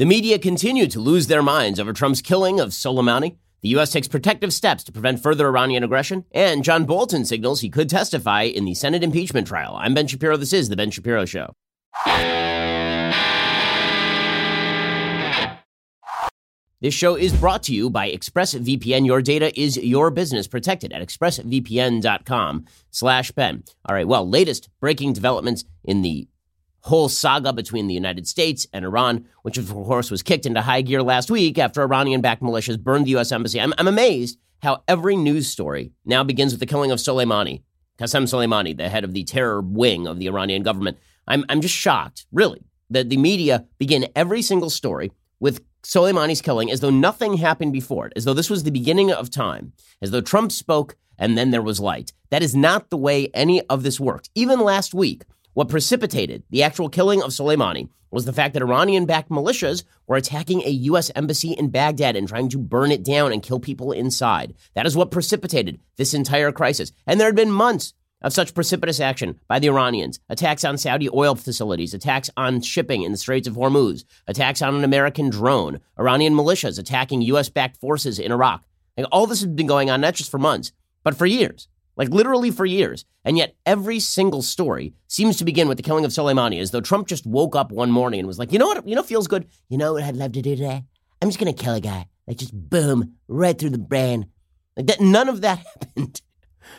The media continue to lose their minds over Trump's killing of Soleimani. The U.S. takes protective steps to prevent further Iranian aggression. And John Bolton signals he could testify in the Senate impeachment trial. I'm Ben Shapiro. This is The Ben Shapiro Show. This show is brought to you by ExpressVPN. Your data is your business, protected at expressvpn.com/ben. All right, well, latest breaking developments in the whole saga between the United States and Iran, which of course was kicked into high gear last week after Iranian-backed militias burned the U.S. embassy. I'm amazed how every news story now begins with the killing of Soleimani, Qasem Soleimani, the head of the terror wing of the Iranian government. I'm just shocked, really, that the media begin every single story with Soleimani's killing as though nothing happened before it, as though this was the beginning of time, as though Trump spoke and then there was light. That is not the way any of this worked. Even last week, what precipitated the actual killing of Soleimani was the fact that Iranian-backed militias were attacking a U.S. embassy in Baghdad and trying to burn it down and kill people inside. That is what precipitated this entire crisis. And there had been months of such precipitous action by the Iranians, attacks on Saudi oil facilities, attacks on shipping in the Straits of Hormuz, attacks on an American drone, Iranian militias attacking U.S.-backed forces in Iraq. Like, all this has been going on not just for months, but for years, like literally for years. And yet every single story seems to begin with the killing of Soleimani, as though Trump just woke up one morning and was like, you know what, feels good. You know what I'd love to do today? I'm just going to kill a guy. Like, just boom, right through the brain. Like that, none of that happened.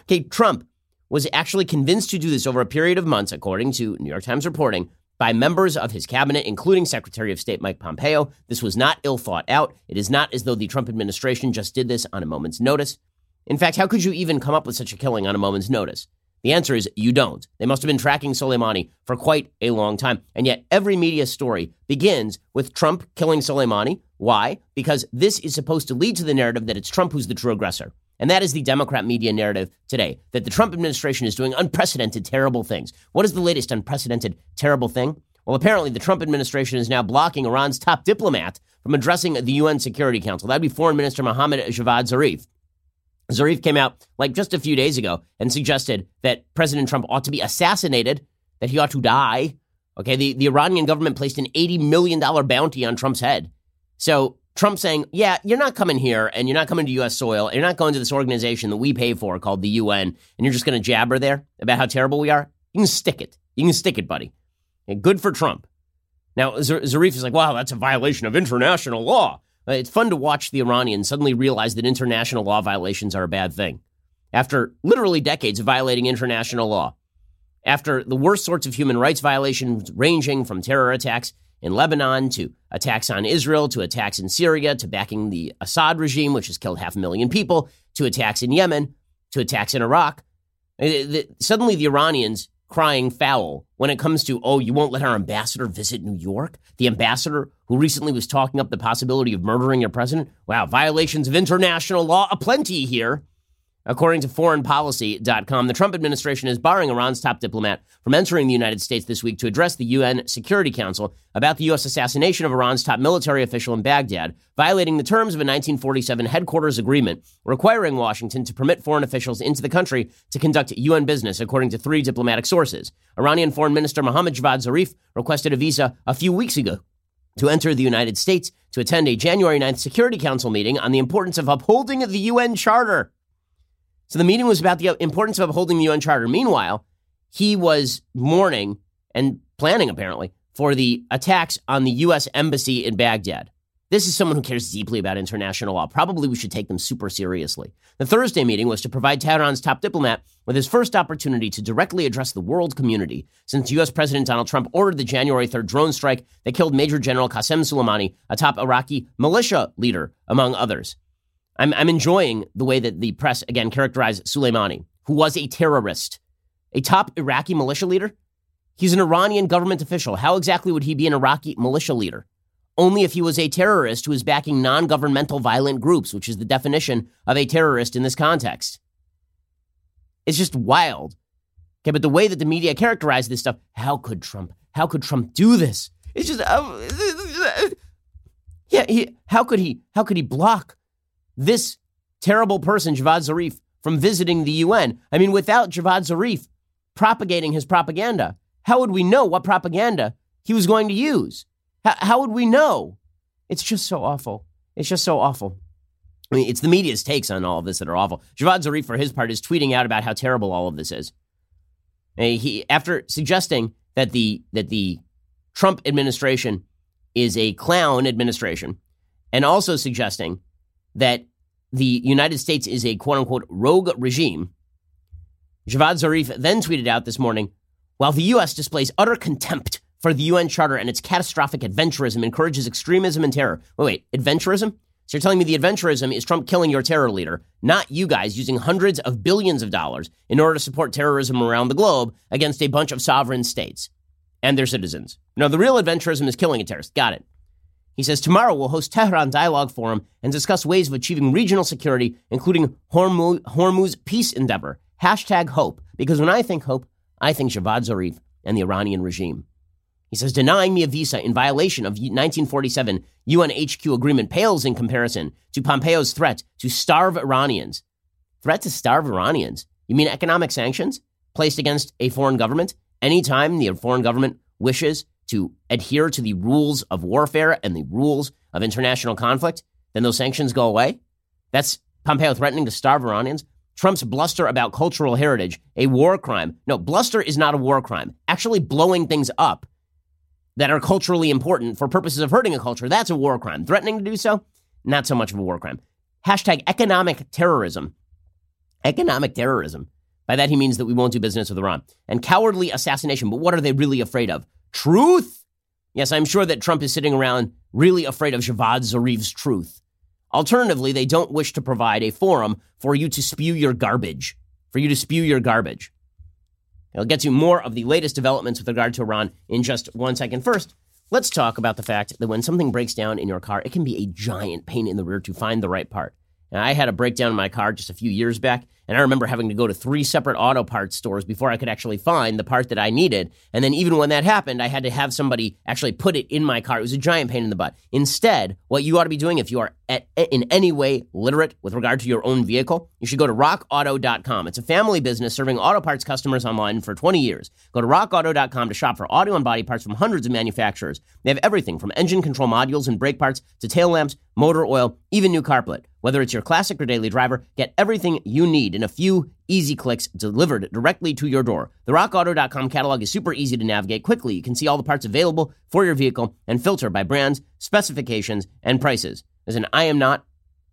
Okay, Trump was actually convinced to do this over a period of months, according to New York Times reporting, by members of his cabinet, including Secretary of State Mike Pompeo. This was not ill thought out. It is not as though the Trump administration just did this on a moment's notice. In fact, how could you even come up with such a killing on a moment's notice? The answer is you don't. They must have been tracking Soleimani for quite a long time. And yet every media story begins with Trump killing Soleimani. Why? Because this is supposed to lead to the narrative that it's Trump who's the true aggressor. And that is the Democrat media narrative today, that the Trump administration is doing unprecedented, terrible things. What is the latest unprecedented, terrible thing? Well, apparently the Trump administration is now blocking Iran's top diplomat from addressing the UN Security Council. That'd be Foreign Minister Mohammad Javad Zarif. Zarif came out like just a few days ago and suggested that President Trump ought to be assassinated, that he ought to die. Okay, the Iranian government placed an $80 million bounty on Trump's head. So Trump saying, yeah, you're not coming here and you're not coming to U.S. soil. And you're not going to this organization that we pay for called the UN. And you're just going to jabber there about how terrible we are. You can stick it. You can stick it, buddy. And good for Trump. Now, Zarif is like, wow, that's a violation of international law. It's fun to watch the Iranians suddenly realize that international law violations are a bad thing. After literally decades of violating international law, after the worst sorts of human rights violations ranging from terror attacks in Lebanon to attacks on Israel, to attacks in Syria, to backing the Assad regime, which has killed 500,000 people, to attacks in Yemen, to attacks in Iraq, suddenly the Iranians crying foul when it comes to, oh, you won't let our ambassador visit New York? The ambassador who recently was talking up the possibility of murdering your president? Wow, violations of international law aplenty here. According to foreignpolicy.com, the Trump administration is barring Iran's top diplomat from entering the United States this week to address the UN Security Council about the U.S. assassination of Iran's top military official in Baghdad, violating the terms of a 1947 headquarters agreement requiring Washington to permit foreign officials into the country to conduct UN business, according to three diplomatic sources. Iranian Foreign Minister Mohammad Javad Zarif requested a visa a few weeks ago to enter the United States to attend a January 9th Security Council meeting on the importance of upholding the UN Charter. So the meeting was about the importance of upholding the UN Charter. Meanwhile, he was mourning and planning, apparently, for the attacks on the U.S. embassy in Baghdad. This is someone who cares deeply about international law. Probably we should take them super seriously. The Thursday meeting was to provide Tehran's top diplomat with his first opportunity to directly address the world community since U.S. President Donald Trump ordered the January 3rd drone strike that killed Major General Qasem Soleimani, a top Iraqi militia leader, among others. I'm enjoying the way that the press, again, characterized Soleimani, who was a terrorist, a top Iraqi militia leader. He's an Iranian government official. How exactly would he be an Iraqi militia leader? Only if he was a terrorist who is backing non-governmental violent groups, which is the definition of a terrorist in this context. It's just wild. Okay, but the way that the media characterized this stuff, how could Trump do this? It's just, how could he block this terrible person, Javad Zarif, from visiting the UN? I mean, without Javad Zarif propagating his propaganda, how would we know what propaganda he was going to use? How would we know It's just so awful. It's just so awful. I mean, it's the media's takes on all of this that are awful. Javad Zarif, for his part, is tweeting out about how terrible all of this is. He, after suggesting that the Trump administration is a clown administration, and also suggesting that the United States is a quote-unquote rogue regime, Javad Zarif then tweeted out this morning, while the U.S. displays utter contempt for the UN Charter and its catastrophic adventurism encourages extremism and terror. Wait, adventurism? So you're telling me the adventurism is Trump killing your terror leader, not you guys using hundreds of billions of dollars in order to support terrorism around the globe against a bunch of sovereign states and their citizens. No, the real adventurism is killing a terrorist. Got it. He says, tomorrow we'll host Tehran Dialogue Forum and discuss ways of achieving regional security, including Hormuz peace endeavor. #hope. Because when I think hope, I think Javad Zarif and the Iranian regime. He says, denying me a visa in violation of 1947 UNHQ agreement pales in comparison to Pompeo's threat to starve Iranians. Threat to starve Iranians? You mean economic sanctions placed against a foreign government? Anytime the foreign government wishes to adhere to the rules of warfare and the rules of international conflict, then those sanctions go away? That's Pompeo threatening to starve Iranians? Trump's bluster about cultural heritage, a war crime. No, bluster is not a war crime. Actually blowing things up that are culturally important for purposes of hurting a culture, that's a war crime. Threatening to do so, not so much of a war crime. #economic terrorism. Economic terrorism. By that, he means that we won't do business with Iran. And cowardly assassination. But what are they really afraid of? Truth? Yes, I'm sure that Trump is sitting around really afraid of Javad Zarif's truth. Alternatively, they don't wish to provide a forum for you to spew your garbage. I'll get to more of the latest developments with regard to Iran in just one second. First, let's talk about the fact that when something breaks down in your car, it can be a giant pain in the rear to find the right part. And I had a breakdown in my car just a few years back, and I remember having to go to 3 separate auto parts stores before I could actually find the part that I needed. And then even when that happened, I had to have somebody actually put it in my car. It was a giant pain in the butt. Instead, what you ought to be doing if you are in any way literate with regard to your own vehicle, you should go to rockauto.com. It's a family business serving auto parts customers online for 20 years. Go to rockauto.com to shop for auto and body parts from hundreds of manufacturers. They have everything from engine control modules and brake parts to tail lamps, motor oil, even new carpet. Whether it's your classic or daily driver, get everything you need in a few easy clicks delivered directly to your door. The rockauto.com catalog is super easy to navigate. Quickly, you can see all the parts available for your vehicle and filter by brands, specifications, and prices. As in, I am not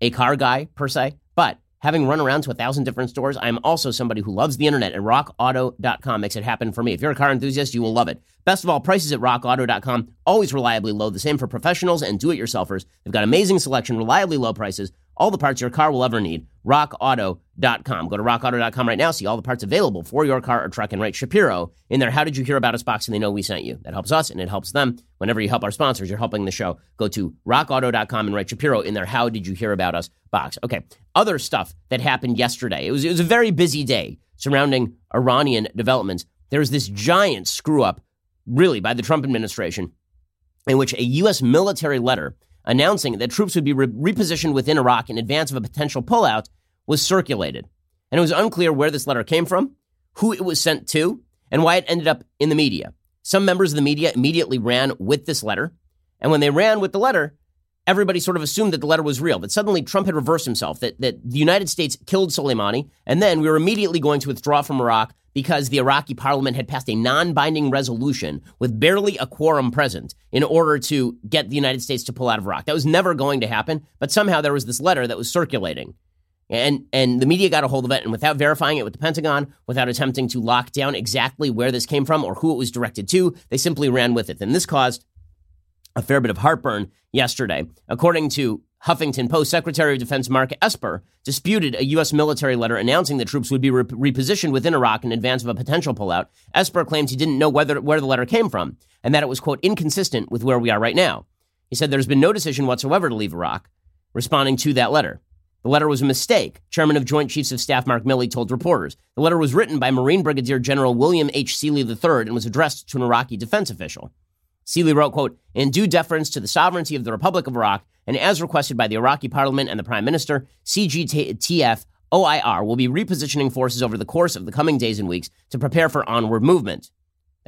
a car guy, per se, but having run around to 1,000 different stores, I am also somebody who loves the internet, and rockauto.com makes it happen for me. If you're a car enthusiast, you will love it. Best of all, prices at rockauto.com, always reliably low. The same for professionals and do-it-yourselfers. They've got amazing selection, reliably low prices, all the parts your car will ever need. RockAuto.com. Go to RockAuto.com right now. See all the parts available for your car or truck and write Shapiro in there. How did you hear about us box? And they know we sent you. That helps us and it helps them. Whenever you help our sponsors, you're helping the show. Go to RockAuto.com and write Shapiro in there. How did you hear about us box? Okay. Other stuff that happened yesterday. It was a very busy day surrounding Iranian developments. There was this giant screw up, really, by the Trump administration in which a U.S. military letter announcing that troops would be repositioned within Iraq in advance of a potential pullout was circulated. And it was unclear where this letter came from, who it was sent to, and why it ended up in the media. Some members of the media immediately ran with this letter. And when they ran with the letter, everybody sort of assumed that the letter was real, that suddenly Trump had reversed himself, that the United States killed Soleimani, and then we were immediately going to withdraw from Iraq because the Iraqi parliament had passed a non-binding resolution with barely a quorum present in order to get the United States to pull out of Iraq. That was never going to happen, but somehow there was this letter that was circulating. And the media got a hold of it, and without verifying it with the Pentagon, without attempting to lock down exactly where this came from or who it was directed to, they simply ran with it. And this caused a fair bit of heartburn yesterday. According to Huffington Post, Secretary of Defense Mark Esper disputed a U.S. military letter announcing that troops would be repositioned within Iraq in advance of a potential pullout. Esper claims he didn't know where the letter came from and that it was, quote, inconsistent with where we are right now. He said there's been no decision whatsoever to leave Iraq, responding to that letter. The letter was a mistake, Chairman of Joint Chiefs of Staff Mark Milley told reporters. The letter was written by Marine Brigadier General William H. Seeley III and was addressed to an Iraqi defense official. Seeley wrote, quote, in due deference to the sovereignty of the Republic of Iraq, and as requested by the Iraqi parliament and the prime minister, CGTF OIR will be repositioning forces over the course of the coming days and weeks to prepare for onward movement.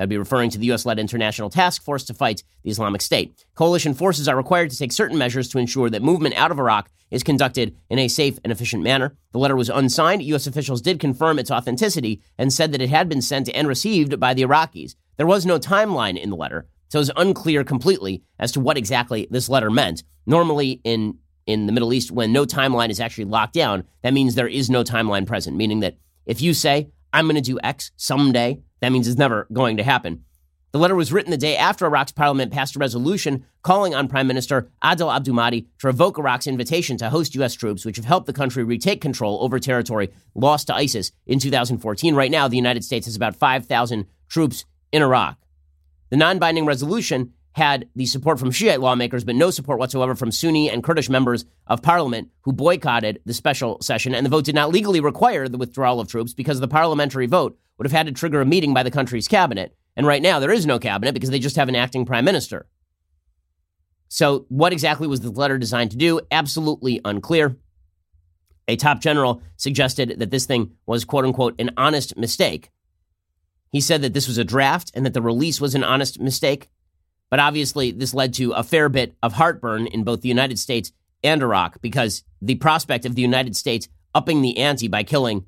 That would be referring to the U.S.-led international task force to fight the Islamic State. Coalition forces are required to take certain measures to ensure that movement out of Iraq is conducted in a safe and efficient manner. The letter was unsigned. U.S. officials did confirm its authenticity and said that it had been sent and received by the Iraqis. There was no timeline in the letter, so it was unclear completely as to what exactly this letter meant. Normally in the Middle East, when no timeline is actually locked down, that means there is no timeline present, meaning that if you say, I'm going to do X someday, that means it's never going to happen. The letter was written the day after Iraq's parliament passed a resolution calling on Prime Minister Adel Abdul-Mahdi to revoke Iraq's invitation to host U.S. troops, which have helped the country retake control over territory lost to ISIS in 2014. Right now, the United States has about 5,000 troops in Iraq. The non-binding resolution had the support from Shiite lawmakers, but no support whatsoever from Sunni and Kurdish members of parliament who boycotted the special session. And the vote did not legally require the withdrawal of troops because the parliamentary vote would have had to trigger a meeting by the country's cabinet. And right now there is no cabinet because they just have an acting prime minister. So what exactly was the letter designed to do? Absolutely unclear. A top general suggested that this thing was, quote unquote, an honest mistake. He said that this was a draft and that the release was an honest mistake. But obviously, this led to a fair bit of heartburn in both the United States and Iraq, because the prospect of the United States upping the ante by killing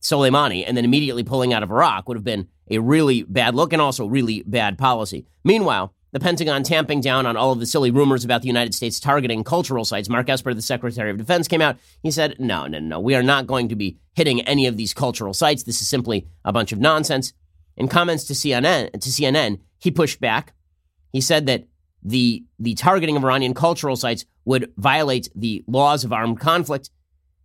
Soleimani and then immediately pulling out of Iraq would have been a really bad look and also really bad policy. Meanwhile, the Pentagon tamping down on all of the silly rumors about the United States targeting cultural sites. Mark Esper, the Secretary of Defense, came out. He said, no, we are not going to be hitting any of these cultural sites. This is simply a bunch of nonsense. In comments to CNN, he pushed back. He said that the targeting of Iranian cultural sites would violate the laws of armed conflict,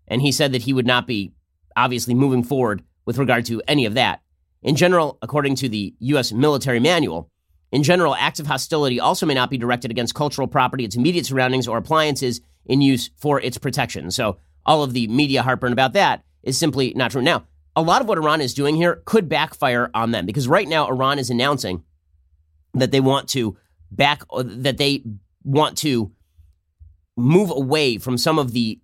and he said that he would not be obviously moving forward with regard to any of that. In general, according to the U.S. military manual, in general, acts of hostility also may not be directed against cultural property, its immediate surroundings, or appliances in use for its protection. So all of the media heartburn about that is simply not true. Now, a lot of what Iran is doing here could backfire on them, because right now Iran is announcing that they want to move away from some of the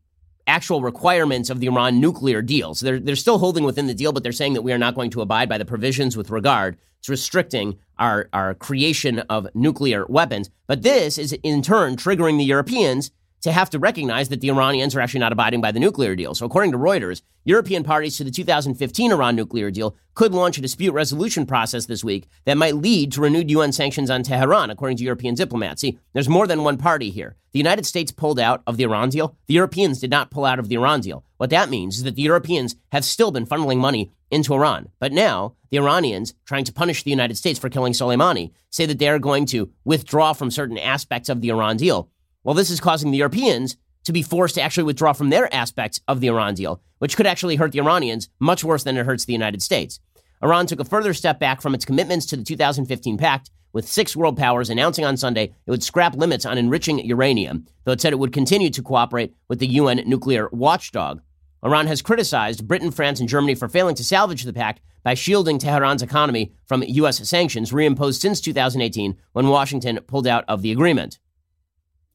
actual requirements of the Iran nuclear deal. So they're still holding within the deal, but they're saying that we are not going to abide by the provisions with regard to restricting our creation of nuclear weapons. But this is in turn triggering the Europeans to have to recognize that the Iranians are actually not abiding by the nuclear deal. So according to Reuters, European parties to the 2015 Iran nuclear deal could launch a dispute resolution process this week that might lead to renewed UN sanctions on Tehran, according to European diplomats. See, there's more than one party here. The United States pulled out of the Iran deal. The Europeans did not pull out of the Iran deal. What that means is that the Europeans have still been funneling money into Iran. But now the Iranians, trying to punish the United States for killing Soleimani, say that they are going to withdraw from certain aspects of the Iran deal. Well, this is causing the Europeans to be forced to actually withdraw from their aspects of the Iran deal, which could actually hurt the Iranians much worse than it hurts the United States. Iran took a further step back from its commitments to the 2015 pact, with six world powers announcing on Sunday it would scrap limits on enriching uranium, though it said it would continue to cooperate with the UN nuclear watchdog. Iran has criticized Britain, France, and Germany for failing to salvage the pact by shielding Tehran's economy from U.S. sanctions reimposed since 2018 when Washington pulled out of the agreement.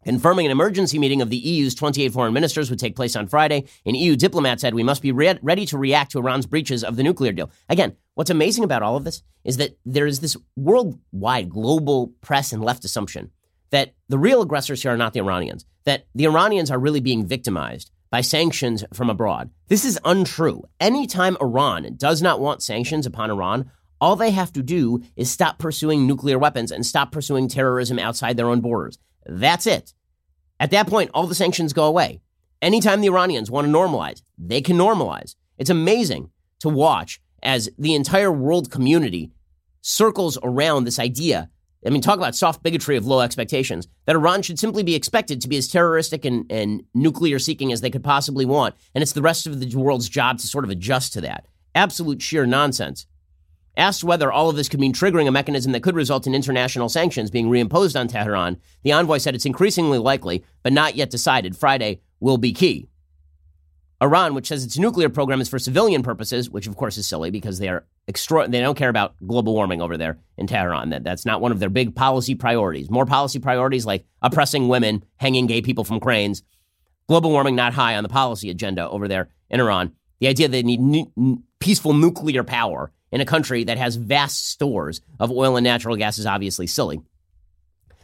Confirming an emergency meeting of the EU's 28 foreign ministers would take place on Friday, an EU diplomat said we must be ready to react to Iran's breaches of the nuclear deal. Again, what's amazing about all of this is that there is this worldwide global press and left assumption that the real aggressors here are not the Iranians, that the Iranians are really being victimized by sanctions from abroad. This is untrue. Anytime Iran does not want sanctions upon Iran, all they have to do is stop pursuing nuclear weapons and stop pursuing terrorism outside their own borders. That's it. At that point, all the sanctions go away. Anytime the Iranians want to normalize, they can normalize. It's amazing to watch as the entire world community circles around this idea. I mean, talk about soft bigotry of low expectations, that Iran should simply be expected to be as terroristic and nuclear seeking as they could possibly want. And it's the rest of the world's job to sort of adjust to that. Absolute sheer nonsense. Asked whether all of this could mean triggering a mechanism that could result in international sanctions being reimposed on Tehran, the envoy said it's increasingly likely, but not yet decided. Friday will be key. Iran, which says its nuclear program is for civilian purposes, which of course is silly because they don't care about global warming over there in Tehran. That's not one of their big policy priorities. More policy priorities like oppressing women, hanging gay people from cranes. Global warming not high on the policy agenda over there in Iran. The idea they need peaceful nuclear power in a country that has vast stores of oil and natural gas is obviously silly.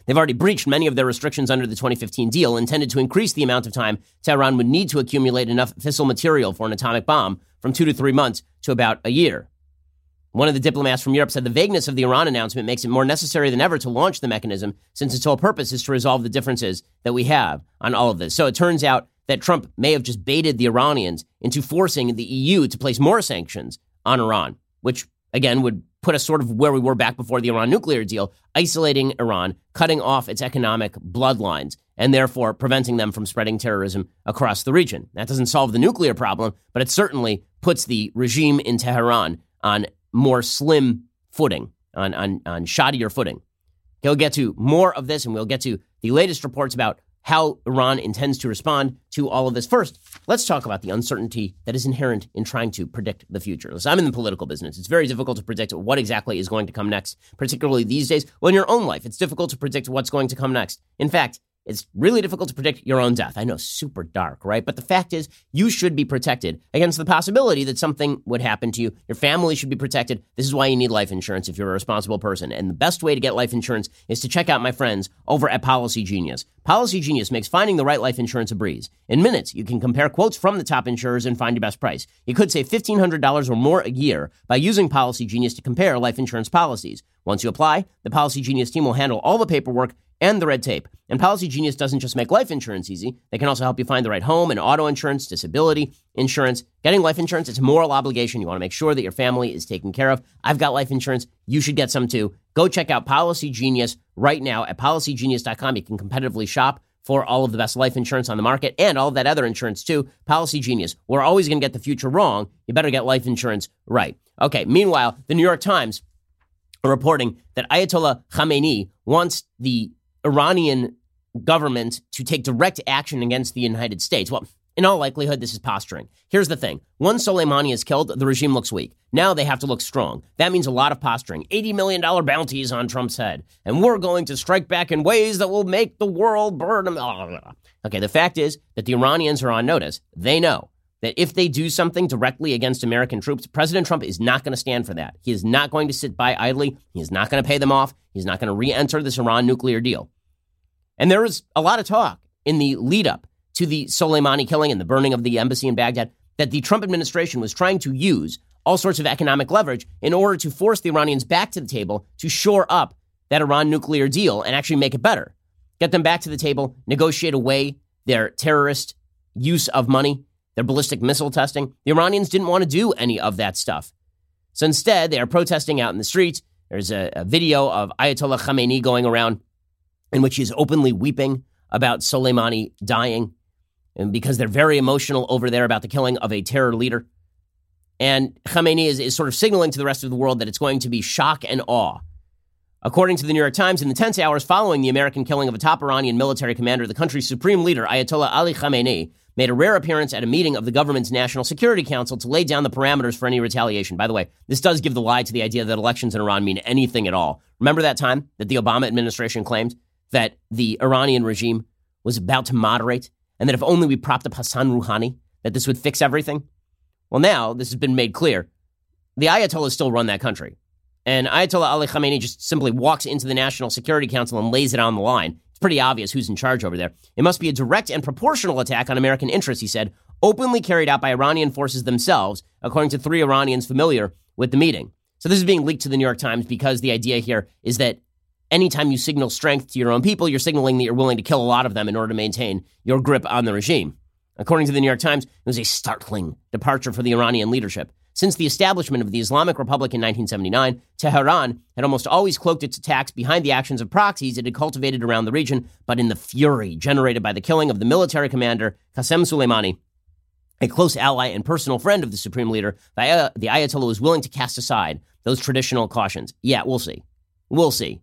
They've already breached many of their restrictions under the 2015 deal, intended to increase the amount of time Tehran would need to accumulate enough fissile material for an atomic bomb from 2 to 3 months to about a year. One of the diplomats from Europe said the vagueness of the Iran announcement makes it more necessary than ever to launch the mechanism, since its whole purpose is to resolve the differences that we have on all of this. So it turns out that Trump may have just baited the Iranians into forcing the EU to place more sanctions on Iran, which, again, would put us sort of where we were back before the Iran nuclear deal, isolating Iran, cutting off its economic bloodlines, and therefore preventing them from spreading terrorism across the region. That doesn't solve the nuclear problem, but it certainly puts the regime in Tehran on more slim footing, on shoddier footing. He'll get to more of this, and we'll get to the latest reports about how Iran intends to respond to all of this. First, let's talk about the uncertainty that is inherent in trying to predict the future. So I'm in the political business. It's very difficult to predict what exactly is going to come next, particularly these days. Well, in your own life, it's difficult to predict what's going to come next. In fact, it's really difficult to predict your own death. I know, super dark, right? But the fact is, you should be protected against the possibility that something would happen to you. Your family should be protected. This is why you need life insurance if you're a responsible person. And the best way to get life insurance is to check out my friends over at PolicyGenius. PolicyGenius makes finding the right life insurance a breeze. In minutes, you can compare quotes from the top insurers and find your best price. You could save $1,500 or more a year by using PolicyGenius to compare life insurance policies. Once you apply, the PolicyGenius team will handle all the paperwork and the red tape. And PolicyGenius doesn't just make life insurance easy. They can also help you find the right home and auto insurance, disability insurance. Getting life insurance, it's a moral obligation. You want to make sure that your family is taken care of. I've got life insurance. You should get some too. Go check out PolicyGenius right now at PolicyGenius.com. You can competitively shop for all of the best life insurance on the market and all of that other insurance too. PolicyGenius. We're always going to get the future wrong. You better get life insurance right. Okay, meanwhile, the New York Times are reporting that Ayatollah Khamenei wants the Iranian government to take direct action against the United States. Well, in all likelihood, this is posturing. Here's the thing. Once Soleimani is killed, the regime looks weak. Now they have to look strong. That means a lot of posturing. $80 million bounties on Trump's head. And we're going to strike back in ways that will make the world burn. Okay, the fact is that the Iranians are on notice. They know that if they do something directly against American troops, President Trump is not going to stand for that. He is not going to sit by idly. He is not going to pay them off. He's not going to re-enter this Iran nuclear deal. And there was a lot of talk in the lead up to the Soleimani killing and the burning of the embassy in Baghdad that the Trump administration was trying to use all sorts of economic leverage in order to force the Iranians back to the table to shore up that Iran nuclear deal and actually make it better. Get them back to the table, negotiate away their terrorist use of money, their ballistic missile testing. The Iranians didn't want to do any of that stuff. So instead, they are protesting out in the streets. There's a video of Ayatollah Khamenei going around in which he's openly weeping about Soleimani dying, and because they're very emotional over there about the killing of a terror leader. And Khamenei is sort of signaling to the rest of the world that it's going to be shock and awe. According to the New York Times, in the tense hours following the American killing of a top Iranian military commander, the country's supreme leader, Ayatollah Ali Khamenei, made a rare appearance at a meeting of the government's National Security Council to lay down the parameters for any retaliation. By the way, this does give the lie to the idea that elections in Iran mean anything at all. Remember that time that the Obama administration claimed that the Iranian regime was about to moderate, and that if only we propped up Hassan Rouhani, that this would fix everything? Well, now this has been made clear. The Ayatollahs still run that country. And Ayatollah Ali Khamenei just simply walks into the National Security Council and lays it on the line. It's pretty obvious who's in charge over there. It must be a direct and proportional attack on American interests, he said, openly carried out by Iranian forces themselves, according to three Iranians familiar with the meeting. So this is being leaked to the New York Times because the idea here is that anytime you signal strength to your own people, you're signaling that you're willing to kill a lot of them in order to maintain your grip on the regime. According to the New York Times, it was a startling departure for the Iranian leadership. Since the establishment of the Islamic Republic in 1979, Tehran had almost always cloaked its attacks behind the actions of proxies it had cultivated around the region, but in the fury generated by the killing of the military commander Qasem Soleimani, a close ally and personal friend of the Supreme Leader, the Ayatollah was willing to cast aside those traditional cautions. Yeah, we'll see. We'll see.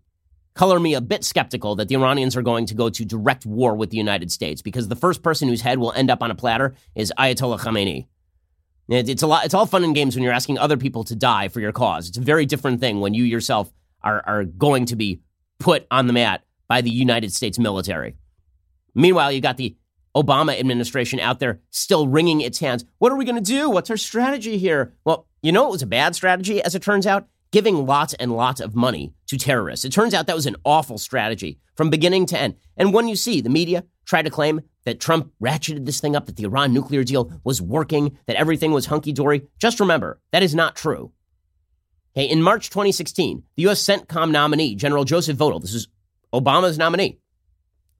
Color me a bit skeptical that the Iranians are going to go to direct war with the United States, because the first person whose head will end up on a platter is Ayatollah Khamenei. It's a lot. It's all fun and games when you're asking other people to die for your cause. It's a very different thing when you yourself are going to be put on the mat by the United States military. Meanwhile, you got the Obama administration out there still wringing its hands. What are we going to do? What's our strategy here? Well, You know, it was a bad strategy, as it turns out, giving lots and lots of money to terrorists. It turns out that was an awful strategy from beginning to end. And when you see the media try to claim that Trump ratcheted this thing up, that the Iran nuclear deal was working, that everything was hunky-dory, just remember, that is not true. Okay, in March 2016, the U.S. CENTCOM nominee, General Joseph Votel, this is Obama's nominee,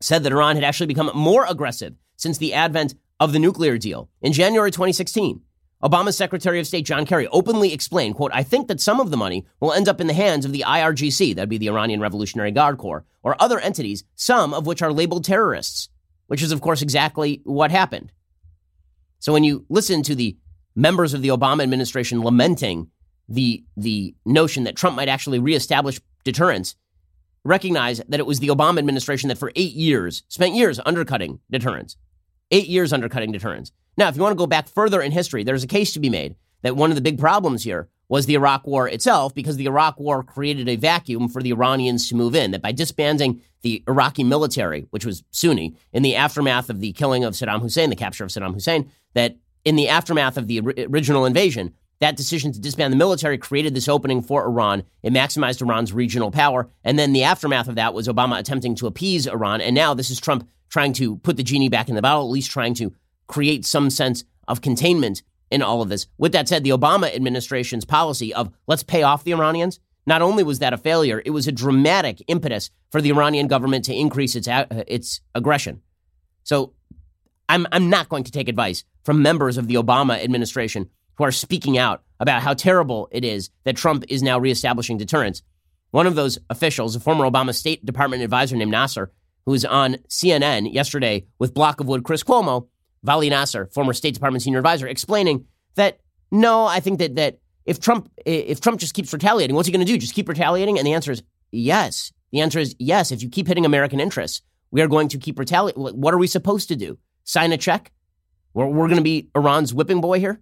said that Iran had actually become more aggressive since the advent of the nuclear deal. In January 2016, Obama's Secretary of State, John Kerry, openly explained, quote, I think that some of the money will end up in the hands of the IRGC, that'd be the Iranian Revolutionary Guard Corps, or other entities, some of which are labeled terrorists, which is, of course, exactly what happened. So when you listen to the members of the Obama administration lamenting the notion that Trump might actually reestablish deterrence, recognize that it was the Obama administration that for 8 years, spent years undercutting deterrence. 8 years undercutting deterrence. Now, if you want to go back further in history, there's a case to be made that one of the big problems here was the Iraq War itself, because the Iraq War created a vacuum for the Iranians to move in, that by disbanding the Iraqi military, which was Sunni, in the aftermath of the killing of Saddam Hussein, the capture of Saddam Hussein, that in the aftermath of the original invasion, that decision to disband the military created this opening for Iran. It maximized Iran's regional power. And then the aftermath of that was Obama attempting to appease Iran. And now this is Trump trying to put the genie back in the bottle, at least trying to create some sense of containment in all of this. With that said, the Obama administration's policy of let's pay off the Iranians, not only was that a failure, it was a dramatic impetus for the Iranian government to increase its aggression. So I'm not going to take advice from members of the Obama administration who are speaking out about how terrible it is that Trump is now reestablishing deterrence. One of those officials, a former Obama State Department advisor named Nasser, who was on CNN yesterday with Block of Wood Chris Cuomo, Vali Nasser, former State Department senior advisor, explaining that, no, I think that if Trump just keeps retaliating, what's he going to do? Just keep retaliating? And the answer is yes. The answer is yes. If you keep hitting American interests, we are going to keep retaliating. What are we supposed to do? Sign a check? We're going to be Iran's whipping boy here?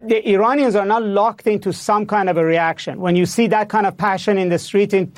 The Iranians are not locked into some kind of a reaction. When you see that kind of passion in the street in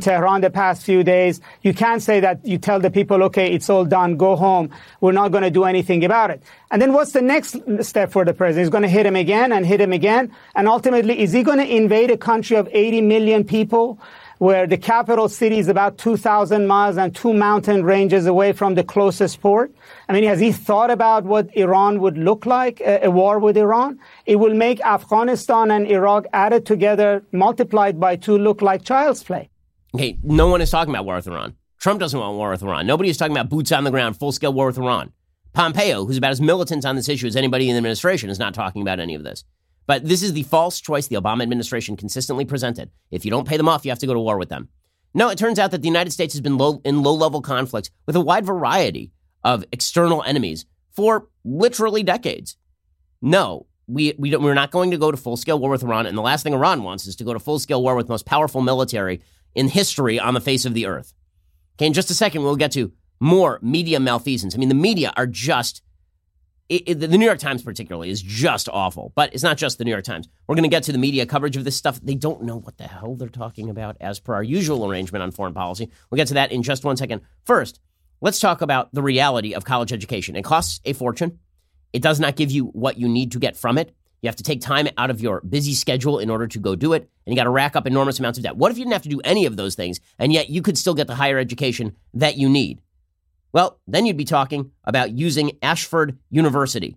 Tehran the past few days, you can't say that you tell the people, okay, it's all done, go home. We're not going to do anything about it. And then what's the next step for the president? He's going to hit him again and hit him again. And ultimately, is he going to invade a country of 80 million people where the capital city is about 2,000 miles and two mountain ranges away from the closest port? I mean, has he thought about what Iran would look like, a war with Iran? It will make Afghanistan and Iraq added together, multiplied by two, look like child's play. Okay, no one is talking about war with Iran. Trump doesn't want war with Iran. Nobody is talking about boots on the ground, full-scale war with Iran. Pompeo, who's about as militant on this issue as anybody in the administration, is not talking about any of this. But this is the false choice the Obama administration consistently presented. If you don't pay them off, you have to go to war with them. No, it turns out that the United States has been in low-level conflict with a wide variety of external enemies for literally decades. No, we're not going to go to full-scale war with Iran, and the last thing Iran wants is to go to full-scale war with the most powerful military in history on the face of the earth. Okay, in just a second, we'll get to more media malfeasance. I mean, the media are just... The New York Times particularly is just awful, but it's not just the New York Times. We're going to get to the media coverage of this stuff. They don't know what the hell they're talking about as per our usual arrangement on foreign policy. We'll get to that in just one second. First, let's talk about the reality of college education. It costs a fortune. It does not give you what you need to get from it. You have to take time out of your busy schedule in order to go do it, and you got to rack up enormous amounts of debt. What if you didn't have to do any of those things, and yet you could still get the higher education that you need? Well, then you'd be talking about using Ashford University.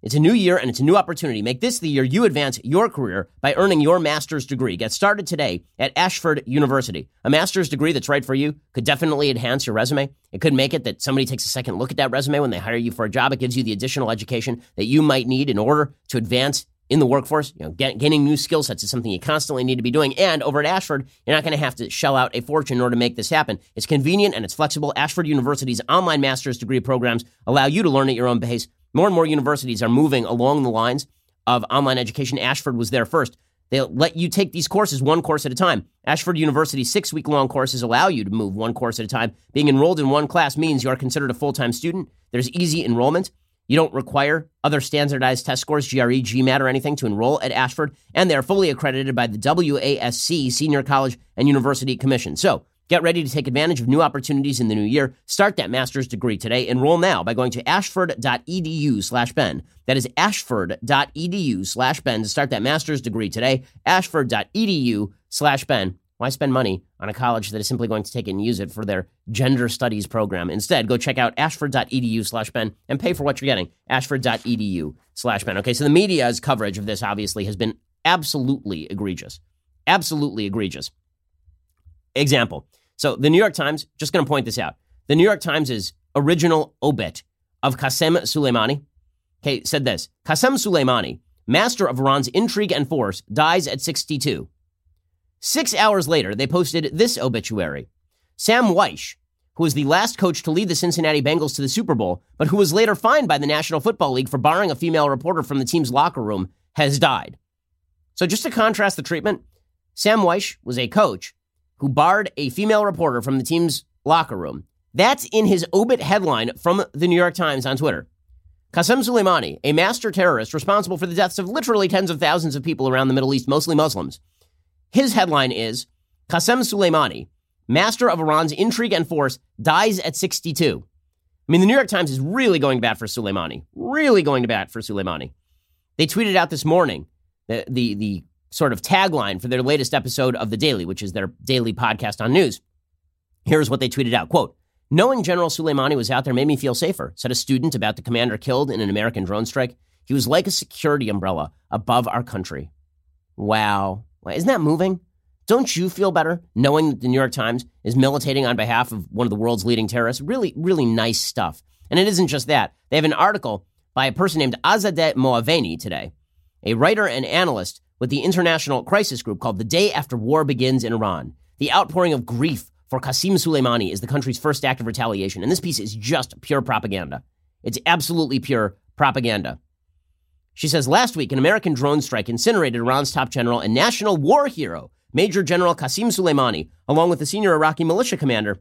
It's a new year and it's a new opportunity. Make this the year you advance your career by earning your master's degree. Get started today at Ashford University. A master's degree that's right for you could definitely enhance your resume. It could make it that somebody takes a second look at that resume when they hire you for a job. It gives you the additional education that you might need in order to advance in the workforce. You know, gaining new skill sets is something you constantly need to be doing. And over at Ashford, you're not going to have to shell out a fortune in order to make this happen. It's convenient and it's flexible. Ashford University's online master's degree programs allow you to learn at your own pace. More and more universities are moving along the lines of online education. Ashford was there first. They'll let you take these courses one course at a time. Ashford University's 6-week-long courses allow you to move one course at a time. Being enrolled in one class means you are considered a full-time student. There's easy enrollment. You don't require other standardized test scores, GRE, GMAT, or anything to enroll at Ashford, and they are fully accredited by the WASC, Senior College and University Commission. So Get ready to take advantage of new opportunities in the new year. Start that master's degree today. Enroll now by going to ashford.edu/Ben. That is ashford.edu/Ben to start that master's degree today. Ashford.edu/Ben. Why spend money on a college that is simply going to take it and use it for their gender studies program? Instead, go check out ashford.edu/Ben and pay for what you're getting. Ashford.edu/Ben. Okay, so the media's coverage of this obviously has been absolutely egregious. Absolutely egregious. Example. So the New York Times, just going to point this out. The New York Times' original obit of Qasem Soleimani, okay, said this. Qasem Soleimani, master of Iran's intrigue and force, dies at 62. 6 hours later, they posted this obituary. Sam Wyche, who was the last coach to lead the Cincinnati Bengals to the Super Bowl, but who was later fined by the National Football League for barring a female reporter from the team's locker room, has died. So just to contrast the treatment, Sam Wyche was a coach who barred a female reporter from the team's locker room. That's in his obit headline from the New York Times on Twitter. Qasem Soleimani, a master terrorist responsible for the deaths of literally tens of thousands of people around the Middle East, mostly Muslims. His headline is, Qasem Soleimani, master of Iran's intrigue and force, dies at 62. I mean, the New York Times is really going to bat for Soleimani. Really going to bat for Soleimani. They tweeted out this morning the sort of tagline for their latest episode of The Daily, which is their daily podcast on news. Here's what they tweeted out, quote, "Knowing General Soleimani was out there made me feel safer," said a student about the commander killed in an American drone strike. "He was like a security umbrella above our country." Wow. Isn't that moving? Don't you feel better knowing that the New York Times is militating on behalf of one of the world's leading terrorists? Really, really nice stuff. And it isn't just that. They have an article by a person named Azadeh Moaveni today, a writer and analyst with the International Crisis Group, called The Day After War Begins in Iran. The outpouring of grief for Qasem Soleimani is the country's first act of retaliation. And this piece is just pure propaganda. It's absolutely pure propaganda. She says, last week, an American drone strike incinerated Iran's top general and national war hero, Major General Qasem Soleimani, along with the senior Iraqi militia commander,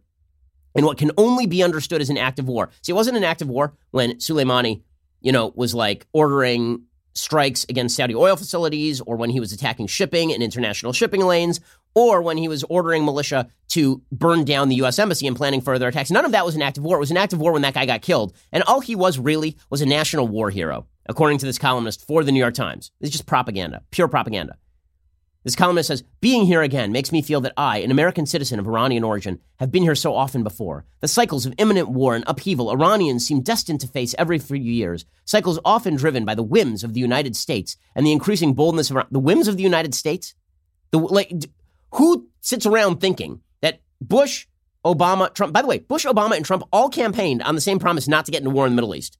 in what can only be understood as an act of war. See, it wasn't an act of war when Soleimani, was like ordering strikes against Saudi oil facilities, or when he was attacking shipping and international shipping lanes, or when he was ordering militia to burn down the U.S. embassy and planning further attacks. None of that was an act of war. It was an act of war when that guy got killed. And all he was really was a national war hero, according to this columnist for the New York Times. It's just propaganda, pure propaganda. This columnist says, being here again makes me feel that I, an American citizen of Iranian origin, have been here so often before. The cycles of imminent war and upheaval Iranians seem destined to face every few years, cycles often driven by the whims of the United States and the increasing boldness of Iran. The whims of the United States? Who sits around thinking that Bush, Obama, Trump, by the way, Bush, Obama, and Trump all campaigned on the same promise not to get into war in the Middle East.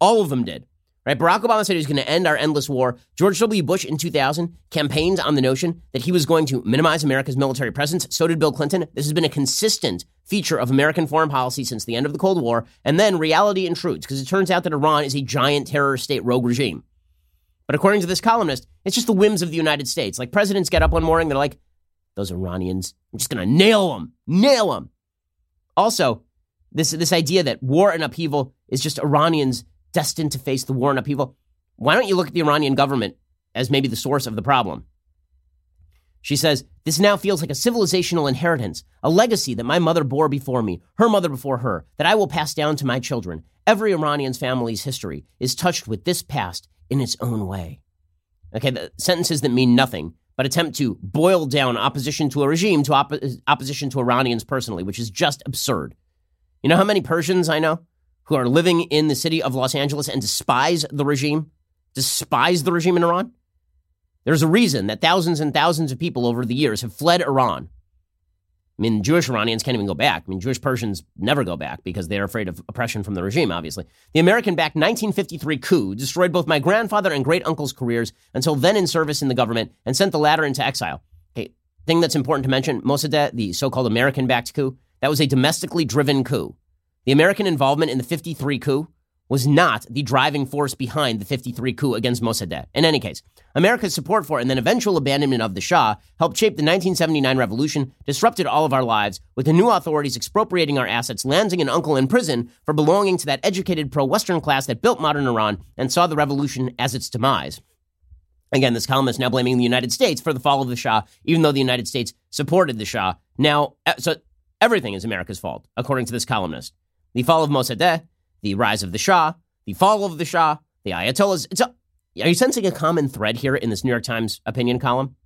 All of them did. Right? Barack Obama said he was going to end our endless war. George W. Bush in 2000 campaigned on the notion that he was going to minimize America's military presence. So did Bill Clinton. This has been a consistent feature of American foreign policy since the end of the Cold War. And then reality intrudes, because it turns out that Iran is a giant terror state rogue regime. But according to this columnist, it's just the whims of the United States. Like, presidents get up one morning, they're like, those Iranians, I'm just going to nail them. Nail them. Also, this idea that war and upheaval is just Iranians destined to face the war and upheaval. Why don't you look at the Iranian government as maybe the source of the problem? She says, this now feels like a civilizational inheritance, a legacy that my mother bore before me, her mother before her, that I will pass down to my children. Every Iranian's family's history is touched with this past in its own way. Okay, the sentences that mean nothing, but attempt to boil down opposition to a regime to opposition to Iranians personally, which is just absurd. You know how many Persians I know who are living in the city of Los Angeles and despise the regime in Iran? There's a reason that thousands and thousands of people over the years have fled Iran. I mean, Jewish Iranians can't even go back. I mean, Jewish Persians never go back because they're afraid of oppression from the regime, obviously. The American-backed 1953 coup destroyed both my grandfather and great-uncle's careers, until then in service in the government, and sent the latter into exile. Okay, thing that's important to mention, Mossadegh, the so-called American-backed coup, that was a domestically driven coup. The American involvement in the 53 coup was not the driving force behind the 53 coup against Mossadegh. In any case, America's support for and then eventual abandonment of the Shah helped shape the 1979 revolution, disrupted all of our lives, with the new authorities expropriating our assets, landing an uncle in prison for belonging to that educated pro-Western class that built modern Iran and saw the revolution as its demise. Again, this columnist now blaming the United States for the fall of the Shah, even though the United States supported the Shah. Now, so Everything is America's fault, according to this columnist. The fall of Mossadegh, the rise of the Shah, the fall of the Shah, the Ayatollahs. Are you sensing a common thread here in this New York Times opinion column?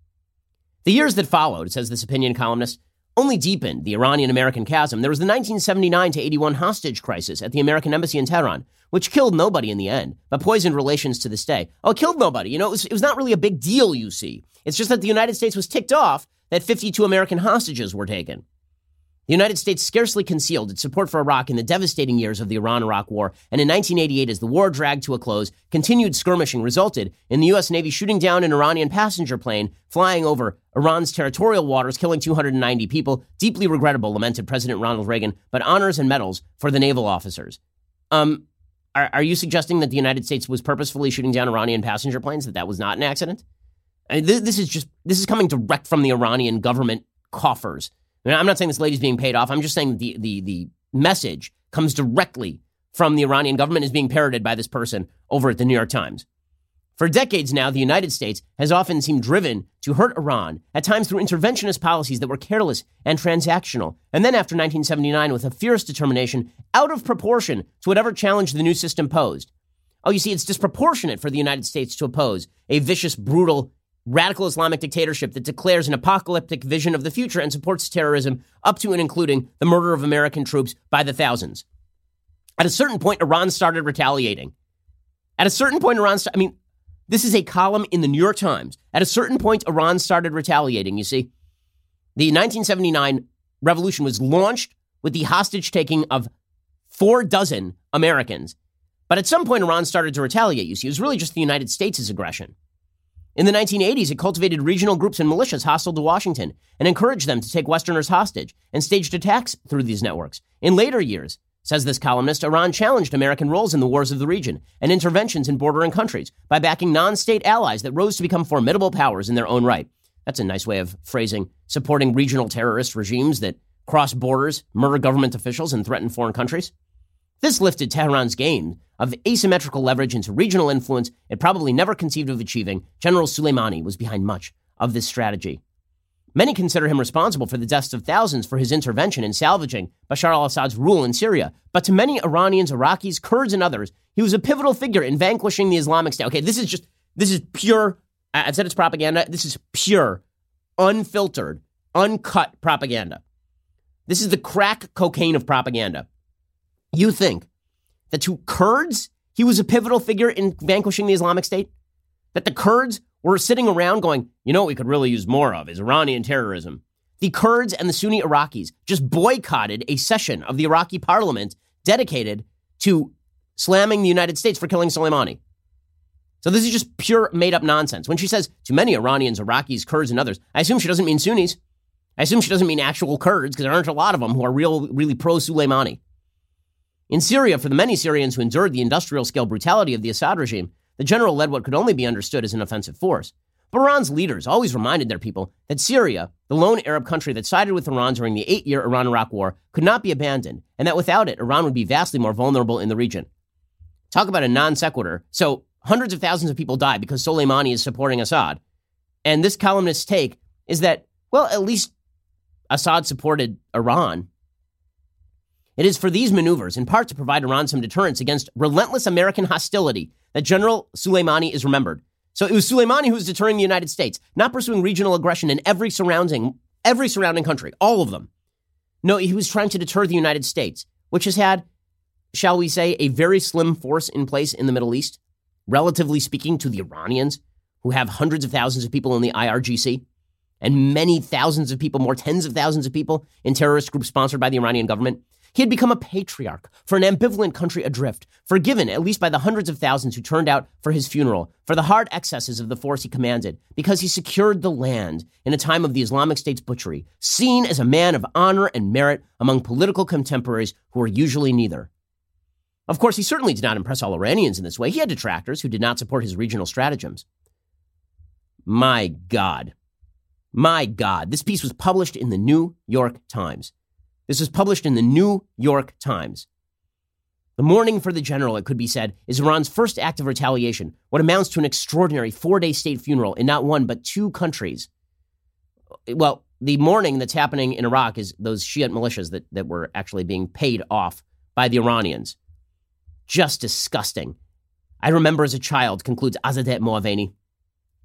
The years that followed, says this opinion columnist, only deepened the Iranian-American chasm. There was the 1979 to 81 hostage crisis at the American embassy in Tehran, which killed nobody in the end, but poisoned relations to this day. Oh, it killed nobody. You know, it was not really a big deal, you see. It's just that the United States was ticked off that 52 American hostages were taken. The United States scarcely concealed its support for Iraq in the devastating years of the Iran-Iraq War, and in 1988, as the war dragged to a close, continued skirmishing resulted in the U.S. Navy shooting down an Iranian passenger plane flying over Iran's territorial waters, killing 290 people. Deeply regrettable, lamented President Ronald Reagan, but honors and medals for the naval officers. Are you suggesting that the United States was purposefully shooting down Iranian passenger planes, that was not an accident? I mean, this is coming direct from the Iranian government coffers. Now, I'm not saying this lady's being paid off. I'm just saying the message comes directly from the Iranian government, is being parroted by this person over at the New York Times. For decades now, the United States has often seemed driven to hurt Iran, at times through interventionist policies that were careless and transactional. And then after 1979, with a fierce determination out of proportion to whatever challenge the new system posed. Oh, you see, it's disproportionate for the United States to oppose a vicious, brutal, radical Islamic dictatorship that declares an apocalyptic vision of the future and supports terrorism up to and including the murder of American troops by the thousands. At a certain point, Iran started retaliating. This is a column in the New York Times. At a certain point, Iran started retaliating, you see. The 1979 revolution was launched with the hostage taking of 4 dozen Americans. But at some point, Iran started to retaliate, you see. It was really just the United States' aggression. In the 1980s, it cultivated regional groups and militias hostile to Washington and encouraged them to take Westerners hostage and staged attacks through these networks. In later years, says this columnist, Iran challenged American roles in the wars of the region and interventions in bordering countries by backing non-state allies that rose to become formidable powers in their own right. That's a nice way of phrasing supporting regional terrorist regimes that cross borders, murder government officials, and threaten foreign countries. This lifted Tehran's game of asymmetrical leverage into regional influence it probably never conceived of achieving. General Soleimani was behind much of this strategy. Many consider him responsible for the deaths of thousands for his intervention in salvaging Bashar al-Assad's rule in Syria. But to many Iranians, Iraqis, Kurds, and others, he was a pivotal figure in vanquishing the Islamic State. Okay, this is pure, I've said it's propaganda. This is pure, unfiltered, uncut propaganda. This is the crack cocaine of propaganda. You think that to Kurds, he was a pivotal figure in vanquishing the Islamic State? That the Kurds were sitting around going, you know what we could really use more of is Iranian terrorism. The Kurds and the Sunni Iraqis just boycotted a session of the Iraqi parliament dedicated to slamming the United States for killing Soleimani. So this is just pure made-up nonsense. When she says, to many Iranians, Iraqis, Kurds, and others, I assume she doesn't mean Sunnis. I assume she doesn't mean actual Kurds, because there aren't a lot of them who are really pro-Soleimani. In Syria, for the many Syrians who endured the industrial-scale brutality of the Assad regime, the general led what could only be understood as an offensive force. But Iran's leaders always reminded their people that Syria, the lone Arab country that sided with Iran during the 8-year Iran-Iraq war, could not be abandoned, and that without it, Iran would be vastly more vulnerable in the region. Talk about a non sequitur. So hundreds of thousands of people die because Soleimani is supporting Assad. And this columnist's take is that, well, at least Assad supported Iran. It is for these maneuvers, in part to provide Iran some deterrence against relentless American hostility, that General Soleimani is remembered. So it was Soleimani who was deterring the United States, not pursuing regional aggression in every surrounding country, all of them. No, he was trying to deter the United States, which has had, shall we say, a very slim force in place in the Middle East, relatively speaking to the Iranians, who have hundreds of thousands of people in the IRGC, and many thousands of people, more tens of thousands of people in terrorist groups sponsored by the Iranian government. He had become a patriarch for an ambivalent country adrift, forgiven at least by the hundreds of thousands who turned out for his funeral, for the hard excesses of the force he commanded, because he secured the land in a time of the Islamic State's butchery, seen as a man of honor and merit among political contemporaries who were usually neither. Of course, he certainly did not impress all Iranians in this way. He had detractors who did not support his regional stratagems. My God. This piece was published in the New York Times. The mourning for the general, it could be said, is Iran's first act of retaliation, what amounts to an extraordinary 4-day state funeral in not one, but 2 countries. Well, the mourning that's happening in Iraq is those Shiite militias that were actually being paid off by the Iranians. Just disgusting. I remember as a child, concludes Azadeh Moaveni,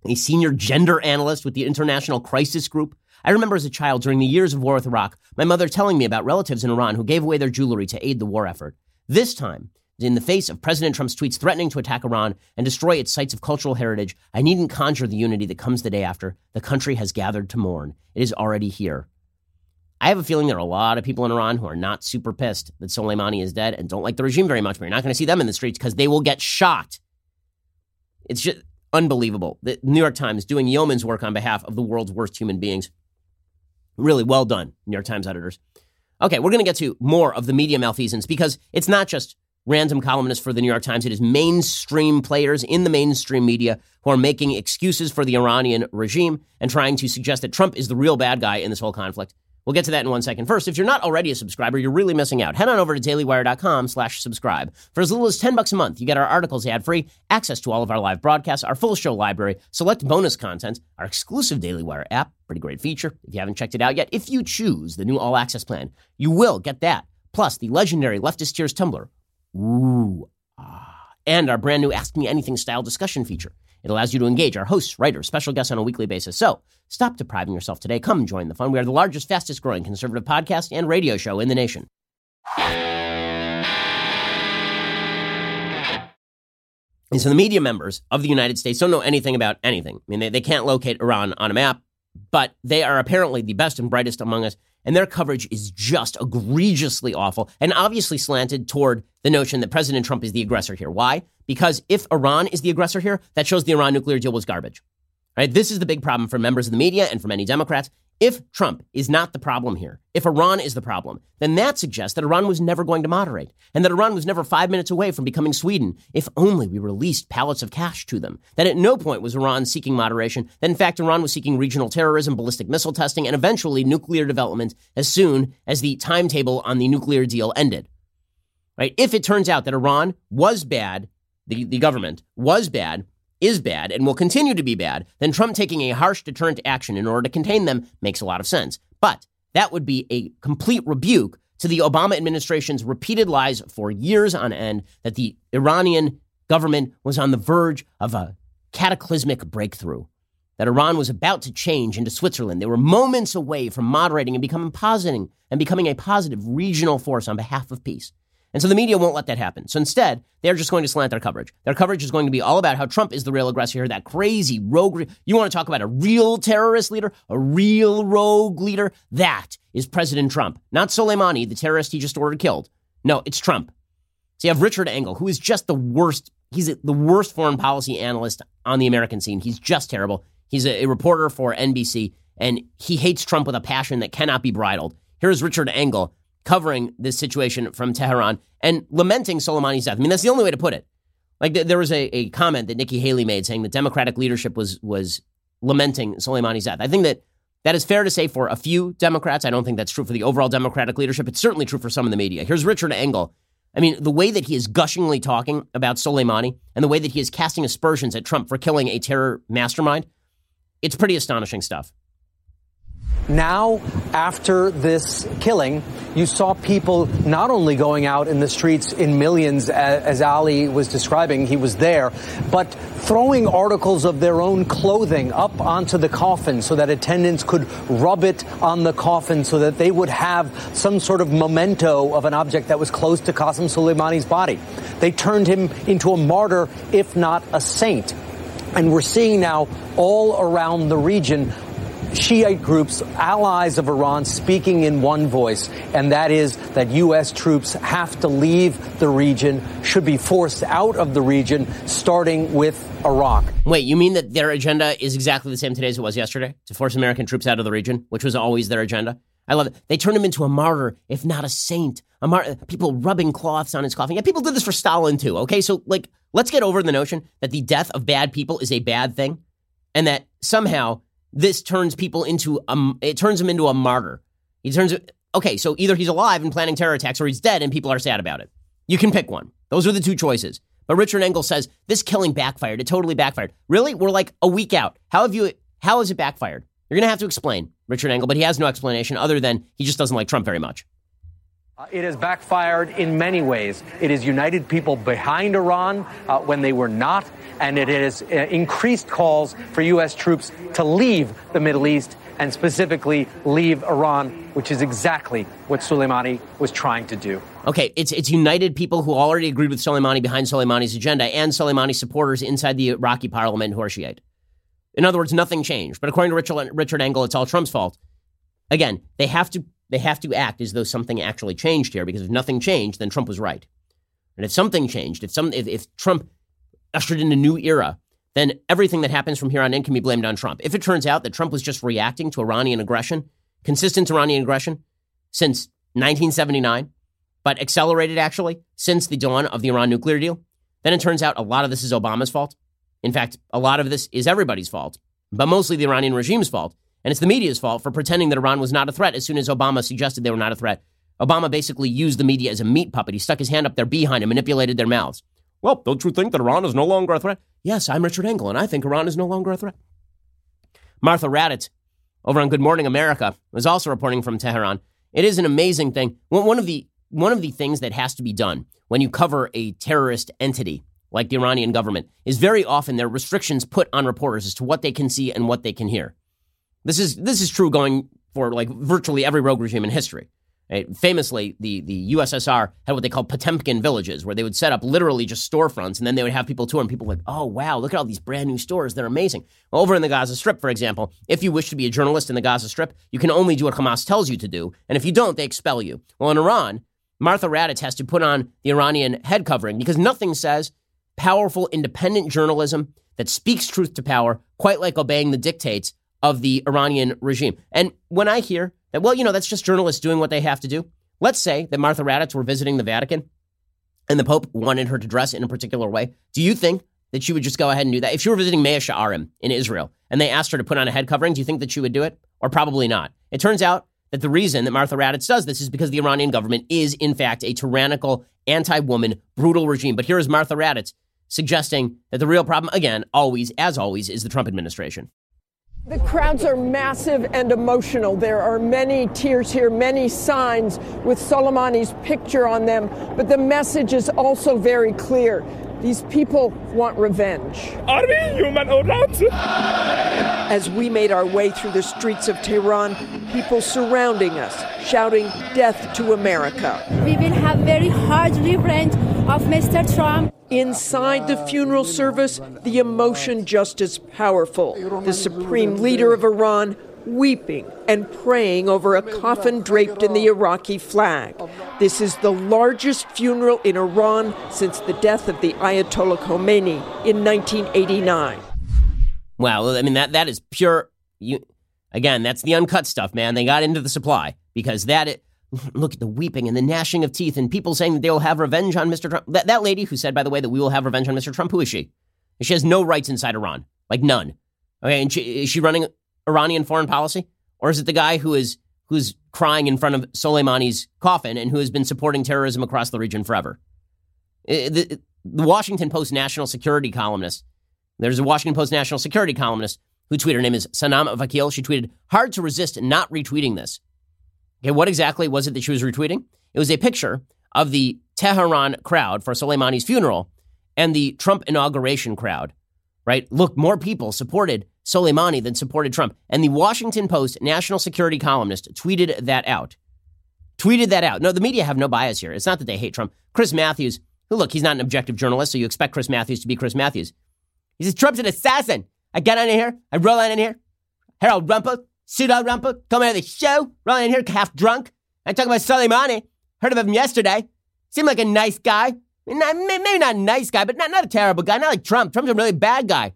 a senior gender analyst with the International Crisis Group. I remember as a child during the years of war with Iraq, my mother telling me about relatives in Iran who gave away their jewelry to aid the war effort. This time, in the face of President Trump's tweets threatening to attack Iran and destroy its sites of cultural heritage, I needn't conjure the unity that comes the day after. The country has gathered to mourn. It is already here. I have a feeling there are a lot of people in Iran who are not super pissed that Soleimani is dead and don't like the regime very much, but you're not going to see them in the streets because they will get shot. It's just unbelievable. The New York Times doing yeoman's work on behalf of the world's worst human beings. Really well done, New York Times editors. Okay, we're going to get to more of the media malfeasance because it's not just random columnists for the New York Times. It is mainstream players in the mainstream media who are making excuses for the Iranian regime and trying to suggest that Trump is the real bad guy in this whole conflict. We'll get to that in one second. First, if you're not already a subscriber, you're really missing out. Head on over to dailywire.com/subscribe. For as little as $10 a month, you get our articles ad-free, access to all of our live broadcasts, our full show library, select bonus content, our exclusive Daily Wire app, pretty great feature. If you haven't checked it out yet, if you choose the new all-access plan, you will get that, plus the legendary Leftist Tears Tumblr. Ooh, ah. And our brand new Ask Me Anything style discussion feature. It allows you to engage our hosts, writers, special guests on a weekly basis. So stop depriving yourself today. Come join the fun. We are the largest, fastest growing conservative podcast and radio show in the nation. And so the media members of the United States don't know anything about anything. I mean, they can't locate Iran on a map, but they are apparently the best and brightest among us. And their coverage is just egregiously awful and obviously slanted toward the notion that President Trump is the aggressor here. Why? Because if Iran is the aggressor here, that shows the Iran nuclear deal was garbage. Right? This is the big problem for members of the media and for many Democrats. If Trump is not the problem here, if Iran is the problem, then that suggests that Iran was never going to moderate and that Iran was never 5 minutes away from becoming Sweden if only we released pallets of cash to them, that at no point was Iran seeking moderation, that in fact Iran was seeking regional terrorism, ballistic missile testing, and eventually nuclear development as soon as the timetable on the nuclear deal ended. Right? If it turns out that Iran was bad, the government was bad, is bad and will continue to be bad, then Trump taking a harsh deterrent action in order to contain them makes a lot of sense. But that would be a complete rebuke to the Obama administration's repeated lies for years on end that the Iranian government was on the verge of a cataclysmic breakthrough, that Iran was about to change into Switzerland. They were moments away from moderating and becoming a positive regional force on behalf of peace. And so the media won't let that happen. So instead, they're just going to slant their coverage. Their coverage is going to be all about how Trump is the real aggressor here, that crazy rogue. You want to talk about a real terrorist leader, a real rogue leader? That is President Trump, not Soleimani, the terrorist he just ordered killed. No, it's Trump. So you have Richard Engel, who is just the worst. He's the worst foreign policy analyst on the American scene. He's just terrible. He's a reporter for NBC, and he hates Trump with a passion that cannot be bridled. Here's Richard Engel covering this situation from Tehran and lamenting Soleimani's death. I mean, that's the only way to put it. Like there was a comment that Nikki Haley made saying that Democratic leadership was lamenting Soleimani's death. I think that is fair to say for a few Democrats. I don't think that's true for the overall Democratic leadership. It's certainly true for some in the media. Here's Richard Engel. I mean, the way that he is gushingly talking about Soleimani and the way that he is casting aspersions at Trump for killing a terror mastermind, it's pretty astonishing stuff. Now, after this killing, you saw people not only going out in the streets in millions, as Ali was describing, he was there, but throwing articles of their own clothing up onto the coffin so that attendants could rub it on the coffin so that they would have some sort of memento of an object that was close to Qasem Soleimani's body. They turned him into a martyr, if not a saint. And we're seeing now all around the region Shiite groups, allies of Iran, speaking in one voice, and that is that U.S. troops have to leave the region, should be forced out of the region, starting with Iraq. Wait, you mean that their agenda is exactly the same today as it was yesterday? To force American troops out of the region, which was always their agenda? I love it. They turned him into a martyr, if not a saint. People rubbing cloths on his coffin. Yeah, people did this for Stalin, too, okay? So, let's get over the notion that the death of bad people is a bad thing, and that somehow this turns people into, it turns him into a martyr. Okay, so either he's alive and planning terror attacks or he's dead and people are sad about it. You can pick one. Those are the two choices. But Richard Engel says, this killing backfired. It totally backfired. Really? We're like a week out. How has it backfired? You're going to have to explain. Richard Engel, but he has no explanation other than he just doesn't like Trump very much. It has backfired in many ways. It has united people behind Iran when they were not, and it has increased calls for U.S. troops to leave the Middle East and specifically leave Iran, which is exactly what Soleimani was trying to do. Okay, it's united people who already agreed with Soleimani behind Soleimani's agenda and Soleimani's supporters inside the Iraqi parliament who are Shiite. In other words, nothing changed. But according to Richard Engel, it's all Trump's fault. Again, they have to act as though something actually changed here, because if nothing changed, then Trump was right. And if something changed, if Trump ushered in a new era, then everything that happens from here on in can be blamed on Trump. If it turns out that Trump was just reacting to Iranian aggression, consistent Iranian aggression since 1979, but accelerated actually since the dawn of the Iran nuclear deal, then it turns out a lot of this is Obama's fault. In fact, a lot of this is everybody's fault, but mostly the Iranian regime's fault. And it's the media's fault for pretending that Iran was not a threat as soon as Obama suggested they were not a threat. Obama basically used the media as a meat puppet. He stuck his hand up their behind and manipulated their mouths. Well, don't you think that Iran is no longer a threat? Yes, I'm Richard Engel, and I think Iran is no longer a threat. Martha Raddatz over on Good Morning America was also reporting from Tehran. It is an amazing thing. One of the things that has to be done when you cover a terrorist entity like the Iranian government is very often there are restrictions put on reporters as to what they can see and what they can hear. This is true going for like virtually every rogue regime in history. Right? Famously, the USSR had what they called Potemkin villages, where they would set up literally just storefronts, and then they would have people tour, and people were like, oh, wow, look at all these brand new stores. They're amazing. Over in the Gaza Strip, for example, if you wish to be a journalist in the Gaza Strip, you can only do what Hamas tells you to do, and if you don't, they expel you. Well, in Iran, Martha Raddatz has to put on the Iranian head covering because nothing says powerful, independent journalism that speaks truth to power, quite like obeying the dictates of the Iranian regime. And when I hear that, well, you know, that's just journalists doing what they have to do. Let's say that Martha Raddatz were visiting the Vatican and the Pope wanted her to dress in a particular way. Do you think that she would just go ahead and do that? If she were visiting Mea Shearim in Israel and they asked her to put on a head covering, do you think that she would do it? Or probably not. It turns out that the reason that Martha Raddatz does this is because the Iranian government is, in fact, a tyrannical, anti-woman, brutal regime. But here is Martha Raddatz suggesting that the real problem, again, always, as always, is the Trump administration. The crowds are massive and emotional. There are many tears here, many signs with Soleimani's picture on them, but the message is also very clear. These people want revenge. Are we human or not? As we made our way through the streets of Tehran, people surrounding us, shouting death to America. We will have very hard revenge of Mr. Trump. Inside the funeral service, the emotion just as powerful. The supreme leader of Iran weeping and praying over a coffin draped in the Iraqi flag. This is the largest funeral in Iran since the death of the Ayatollah Khomeini in 1989. Wow, I mean, that is pure. Again, that's the uncut stuff, man. They got into the supply because look at the weeping and the gnashing of teeth and people saying that they will have revenge on Mr. Trump. That lady who said, by the way, that we will have revenge on Mr. Trump, who is she? She has no rights inside Iran, like none. Okay, and is she running Iranian foreign policy? Or is it the guy who's crying in front of Soleimani's coffin and who has been supporting terrorism across the region forever? The Washington Post national security columnist, there's a Washington Post national security columnist who tweeted, her name is Sanam Vakil. She tweeted, hard to resist not retweeting this. Okay, what exactly was it that she was retweeting? It was a picture of the Tehran crowd for Soleimani's funeral and the Trump inauguration crowd, right? Look, more people supported Soleimani than supported Trump. And the Washington Post national security columnist tweeted that out. No, the media have no bias here. It's not that they hate Trump. Chris Matthews, who, look, he's not an objective journalist, so you expect Chris Matthews to be Chris Matthews. He says, Trump's an assassin. I get on in here. I roll on in here. Harold Rumpel. Pseudo-Rumpa, coming out of the show, rolling in here half drunk. I talk about Soleimani. Heard of him yesterday. Seemed like a nice guy. Maybe not a nice guy, but not a terrible guy. Not like Trump. Trump's a really bad guy.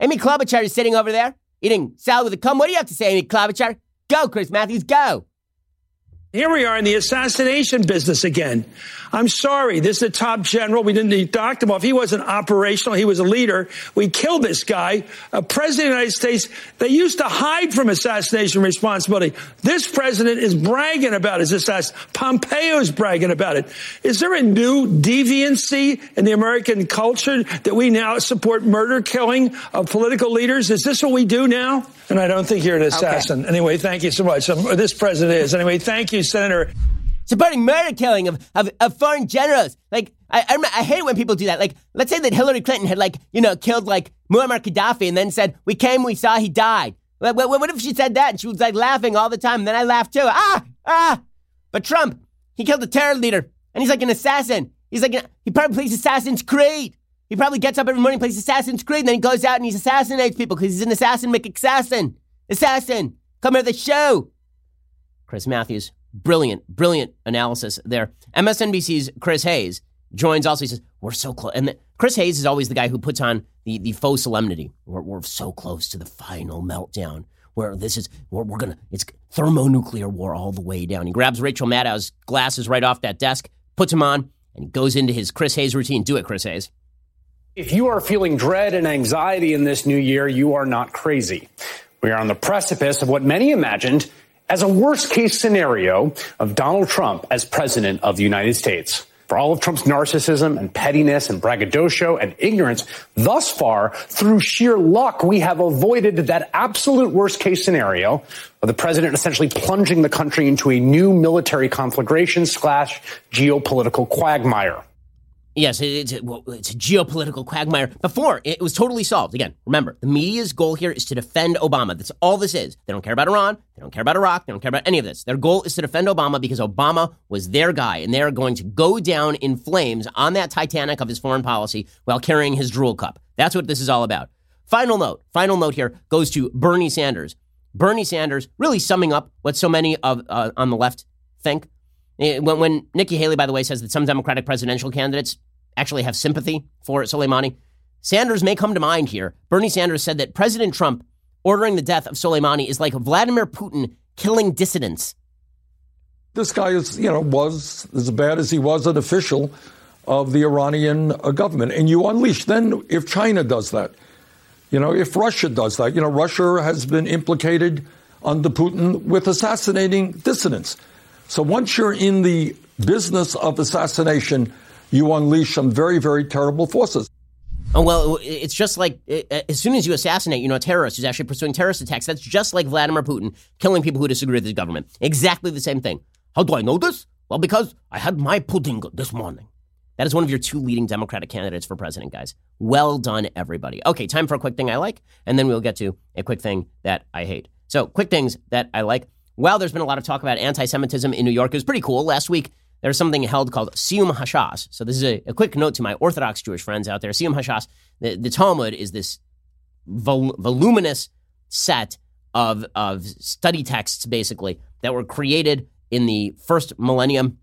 Amy Klobuchar is sitting over there eating salad with a cum. What do you have to say, Amy Klobuchar? Go, Chris Matthews, go. Here we are in the assassination business again. I'm sorry, this is a top general. We didn't dock him off. He wasn't operational. He was a leader. We killed this guy. A president of the United States, they used to hide from assassination responsibility. This president is bragging about his assassination. Pompeo's bragging about it. Is there a new deviancy in the American culture that we now support murder killing of political leaders? Is this what we do now? And I don't think you're an assassin. Okay. Anyway, thank you so much. This president is. Anyway, thank you, Senator. Supporting murder killing of foreign generals. Like, I hate when people do that. Like, let's say that Hillary Clinton had, like, you know, killed, like, Muammar Gaddafi and then said, we came, we saw, he died. Like, what if she said that? And she was, like, laughing all the time. And then I laughed, too. But Trump, he killed a terror leader. And he's like an assassin. He's like, he probably plays Assassin's Creed. He probably gets up every morning, plays Assassin's Creed. And then he goes out and he assassinates people because he's an assassin, McAssassin. Assassin. Come here to the show. Chris Matthews. Brilliant, brilliant analysis there. MSNBC's Chris Hayes joins also. He says, we're so close. And Chris Hayes is always the guy who puts on the faux solemnity. We're so close to the final meltdown where this is, we're going to, it's thermonuclear war all the way down. He grabs Rachel Maddow's glasses right off that desk, puts them on, and goes into his Chris Hayes routine. Do it, Chris Hayes. If you are feeling dread and anxiety in this new year, you are not crazy. We are on the precipice of what many imagined as a worst-case scenario of Donald Trump as president of the United States. For all of Trump's narcissism and pettiness and braggadocio and ignorance, thus far, through sheer luck, we have avoided that absolute worst-case scenario of the president essentially plunging the country into a new military conflagration / geopolitical quagmire. Yes, it's a geopolitical quagmire. Before, it was totally solved. Again, remember, the media's goal here is to defend Obama. That's all this is. They don't care about Iran. They don't care about Iraq. They don't care about any of this. Their goal is to defend Obama because Obama was their guy, and they are going to go down in flames on that Titanic of his foreign policy while carrying his drool cup. That's what this is all about. Final note here goes to Bernie Sanders. Bernie Sanders really summing up what so many of on the left think. When Nikki Haley, by the way, says that some Democratic presidential candidates actually have sympathy for Soleimani, Sanders may come to mind here. Bernie Sanders said that President Trump ordering the death of Soleimani is like Vladimir Putin killing dissidents. This guy is, you know, was as bad as he was an official of the Iranian government. And you unleash. Then if China does that, you know, if Russia does that, you know, Russia has been implicated under Putin with assassinating dissidents. So once you're in the business of assassination, you unleash some very, very terrible forces. Oh, well, it's just like as soon as you assassinate, you know, a terrorist who's actually pursuing terrorist attacks, that's just like Vladimir Putin killing people who disagree with his government. Exactly the same thing. How do I know this? Well, because I had my pudding this morning. That is one of your two leading Democratic candidates for president, guys. Well done, everybody. Okay, time for a quick thing I like, and then we'll get to a quick thing that I hate. So quick things that I like. Well, there's been a lot of talk about anti-Semitism in New York. It was pretty cool. Last week, there was something held called Siyum HaShas. So this is a quick note to my Orthodox Jewish friends out there. Siyum HaShas, the Talmud is this voluminous set of study texts, basically, that were created in the first millennium.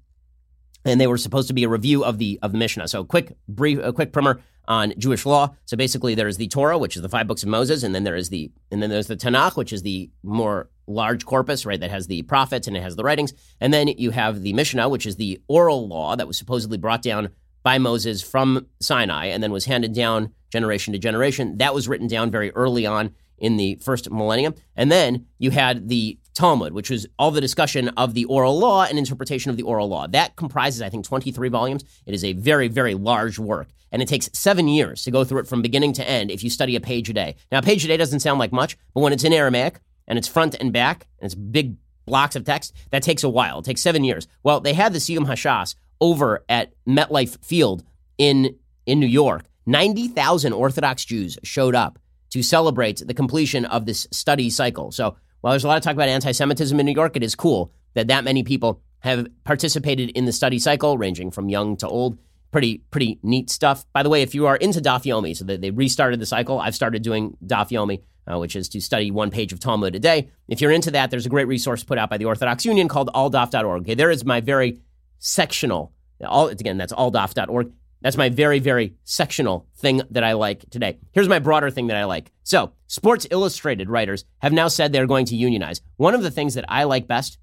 And they were supposed to be a review of the Mishnah. So a quick primer on Jewish law. So basically there is the Torah, which is the 5 books of Moses. And then there's the Tanakh, which is the more large corpus, right? That has the prophets and it has the writings. And then you have the Mishnah, which is the oral law that was supposedly brought down by Moses from Sinai and then was handed down generation to generation. That was written down very early on in the first millennium. And then you had the Talmud, which was all the discussion of the oral law and interpretation of the oral law. That comprises, I think, 23 volumes. It is a very, very large work, and it takes 7 years to go through it from beginning to end if you study a page a day. Now, a page a day doesn't sound like much, but when it's in Aramaic, and it's front and back, and it's big blocks of text, that takes a while. It takes 7 years. Well, they had the Siyum HaShas over at MetLife Field in New York. 90,000 Orthodox Jews showed up to celebrate the completion of this study cycle. So while there's a lot of talk about anti-Semitism in New York, it is cool that many people have participated in the study cycle, ranging from young to old. Pretty neat stuff. By the way, if you are into Daf Yomi, so they restarted the cycle. I've started doing Daf Yomi, which is to study one page of Talmud a day. If you're into that, there's a great resource put out by the Orthodox Union called alldaf.org. Okay, there is my very sectional, again, that's alldaf.org. That's my very, very sectional thing that I like today. Here's my broader thing that I like. So Sports Illustrated writers have now said they're going to unionize. One of the things that I like best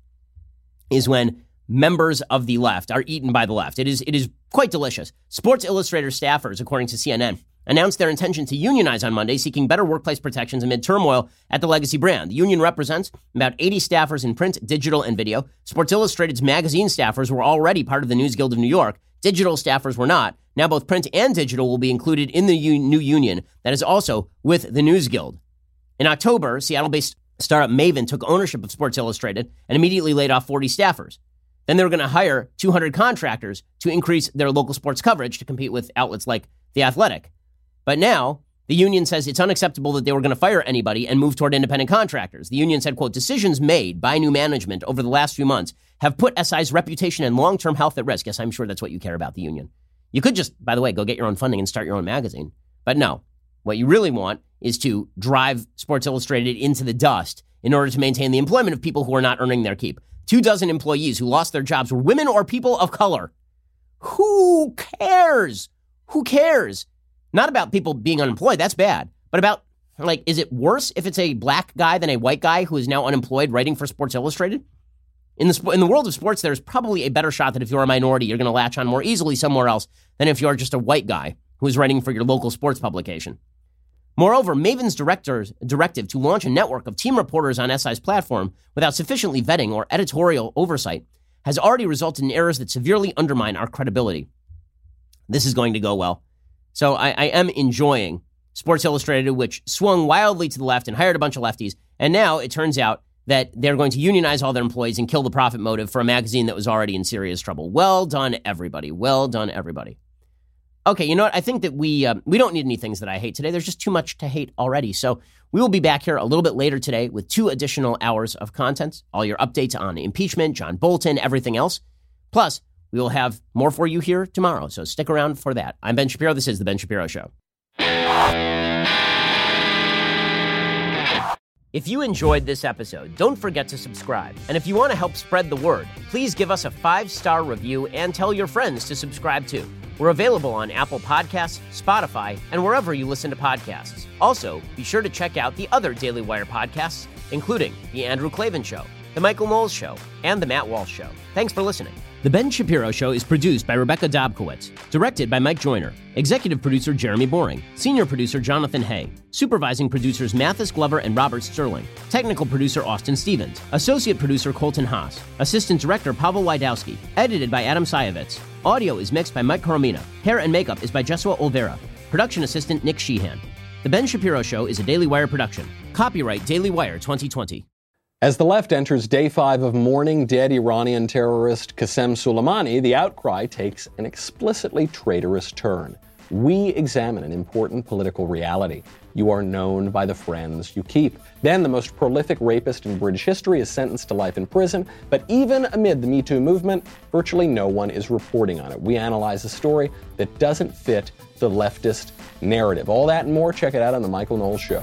is when members of the left are eaten by the left. It is quite delicious. Sports Illustrated staffers, according to CNN, announced their intention to unionize on Monday, seeking better workplace protections amid turmoil at the legacy brand. The union represents about 80 staffers in print, digital, and video. Sports Illustrated's magazine staffers were already part of the News Guild of New York. Digital staffers were not. Now both print and digital will be included in the new union that is also with the News Guild. In October, Seattle-based startup Maven took ownership of Sports Illustrated and immediately laid off 40 staffers. Then they were going to hire 200 contractors to increase their local sports coverage to compete with outlets like The Athletic. But now, the union says it's unacceptable that they were going to fire anybody and move toward independent contractors. The union said, quote, decisions made by new management over the last few months have put SI's reputation and long-term health at risk. Yes, I'm sure that's what you care about, the union. You could just, by the way, go get your own funding and start your own magazine. But no, what you really want is to drive Sports Illustrated into the dust in order to maintain the employment of people who are not earning their keep. 24 employees who lost their jobs were women or people of color. Who cares? Who cares? Not about people being unemployed. That's bad. But about, like, is it worse if it's a black guy than a white guy who is now unemployed writing for Sports Illustrated? In the world of sports, there's probably a better shot that if you're a minority, you're going to latch on more easily somewhere else than if you're just a white guy who is writing for your local sports publication. Moreover, Maven's directive to launch a network of team reporters on SI's platform without sufficiently vetting or editorial oversight has already resulted in errors that severely undermine our credibility. This is going to go well. So I am enjoying Sports Illustrated, which swung wildly to the left and hired a bunch of lefties. And now it turns out that they're going to unionize all their employees and kill the profit motive for a magazine that was already in serious trouble. Well done, everybody. Well done, everybody. Okay, you know what? I think that we don't need any things that I hate today. There's just too much to hate already. So we will be back here a little bit later today with 2 additional hours of content, all your updates on impeachment, John Bolton, everything else. Plus, we will have more for you here tomorrow, so stick around for that. I'm Ben Shapiro. This is The Ben Shapiro Show. If you enjoyed this episode, don't forget to subscribe. And if you want to help spread the word, please give us a 5-star review and tell your friends to subscribe too. We're available on Apple Podcasts, Spotify, and wherever you listen to podcasts. Also, be sure to check out the other Daily Wire podcasts, including The Andrew Klavan Show, The Michael Knowles Show, and The Matt Walsh Show. Thanks for listening. The Ben Shapiro Show is produced by Rebecca Dobkowitz, directed by Mike Joyner, executive producer Jeremy Boring, senior producer Jonathan Hay, supervising producers Mathis Glover and Robert Sterling, technical producer Austin Stevens, associate producer Colton Haas, assistant director Pavel Wydowski, edited by Adam Sayevitz. Audio is mixed by Mike Coromina. Hair and makeup is by Jesua Olvera, production assistant Nick Sheehan. The Ben Shapiro Show is a Daily Wire production. Copyright Daily Wire 2020. As the left enters day 5 of mourning dead Iranian terrorist Qasem Soleimani, the outcry takes an explicitly traitorous turn. We examine an important political reality. You are known by the friends you keep. Then the most prolific rapist in British history is sentenced to life in prison. But even amid the Me Too movement, virtually no one is reporting on it. We analyze a story that doesn't fit the leftist narrative. All that and more, check it out on The Michael Knowles Show.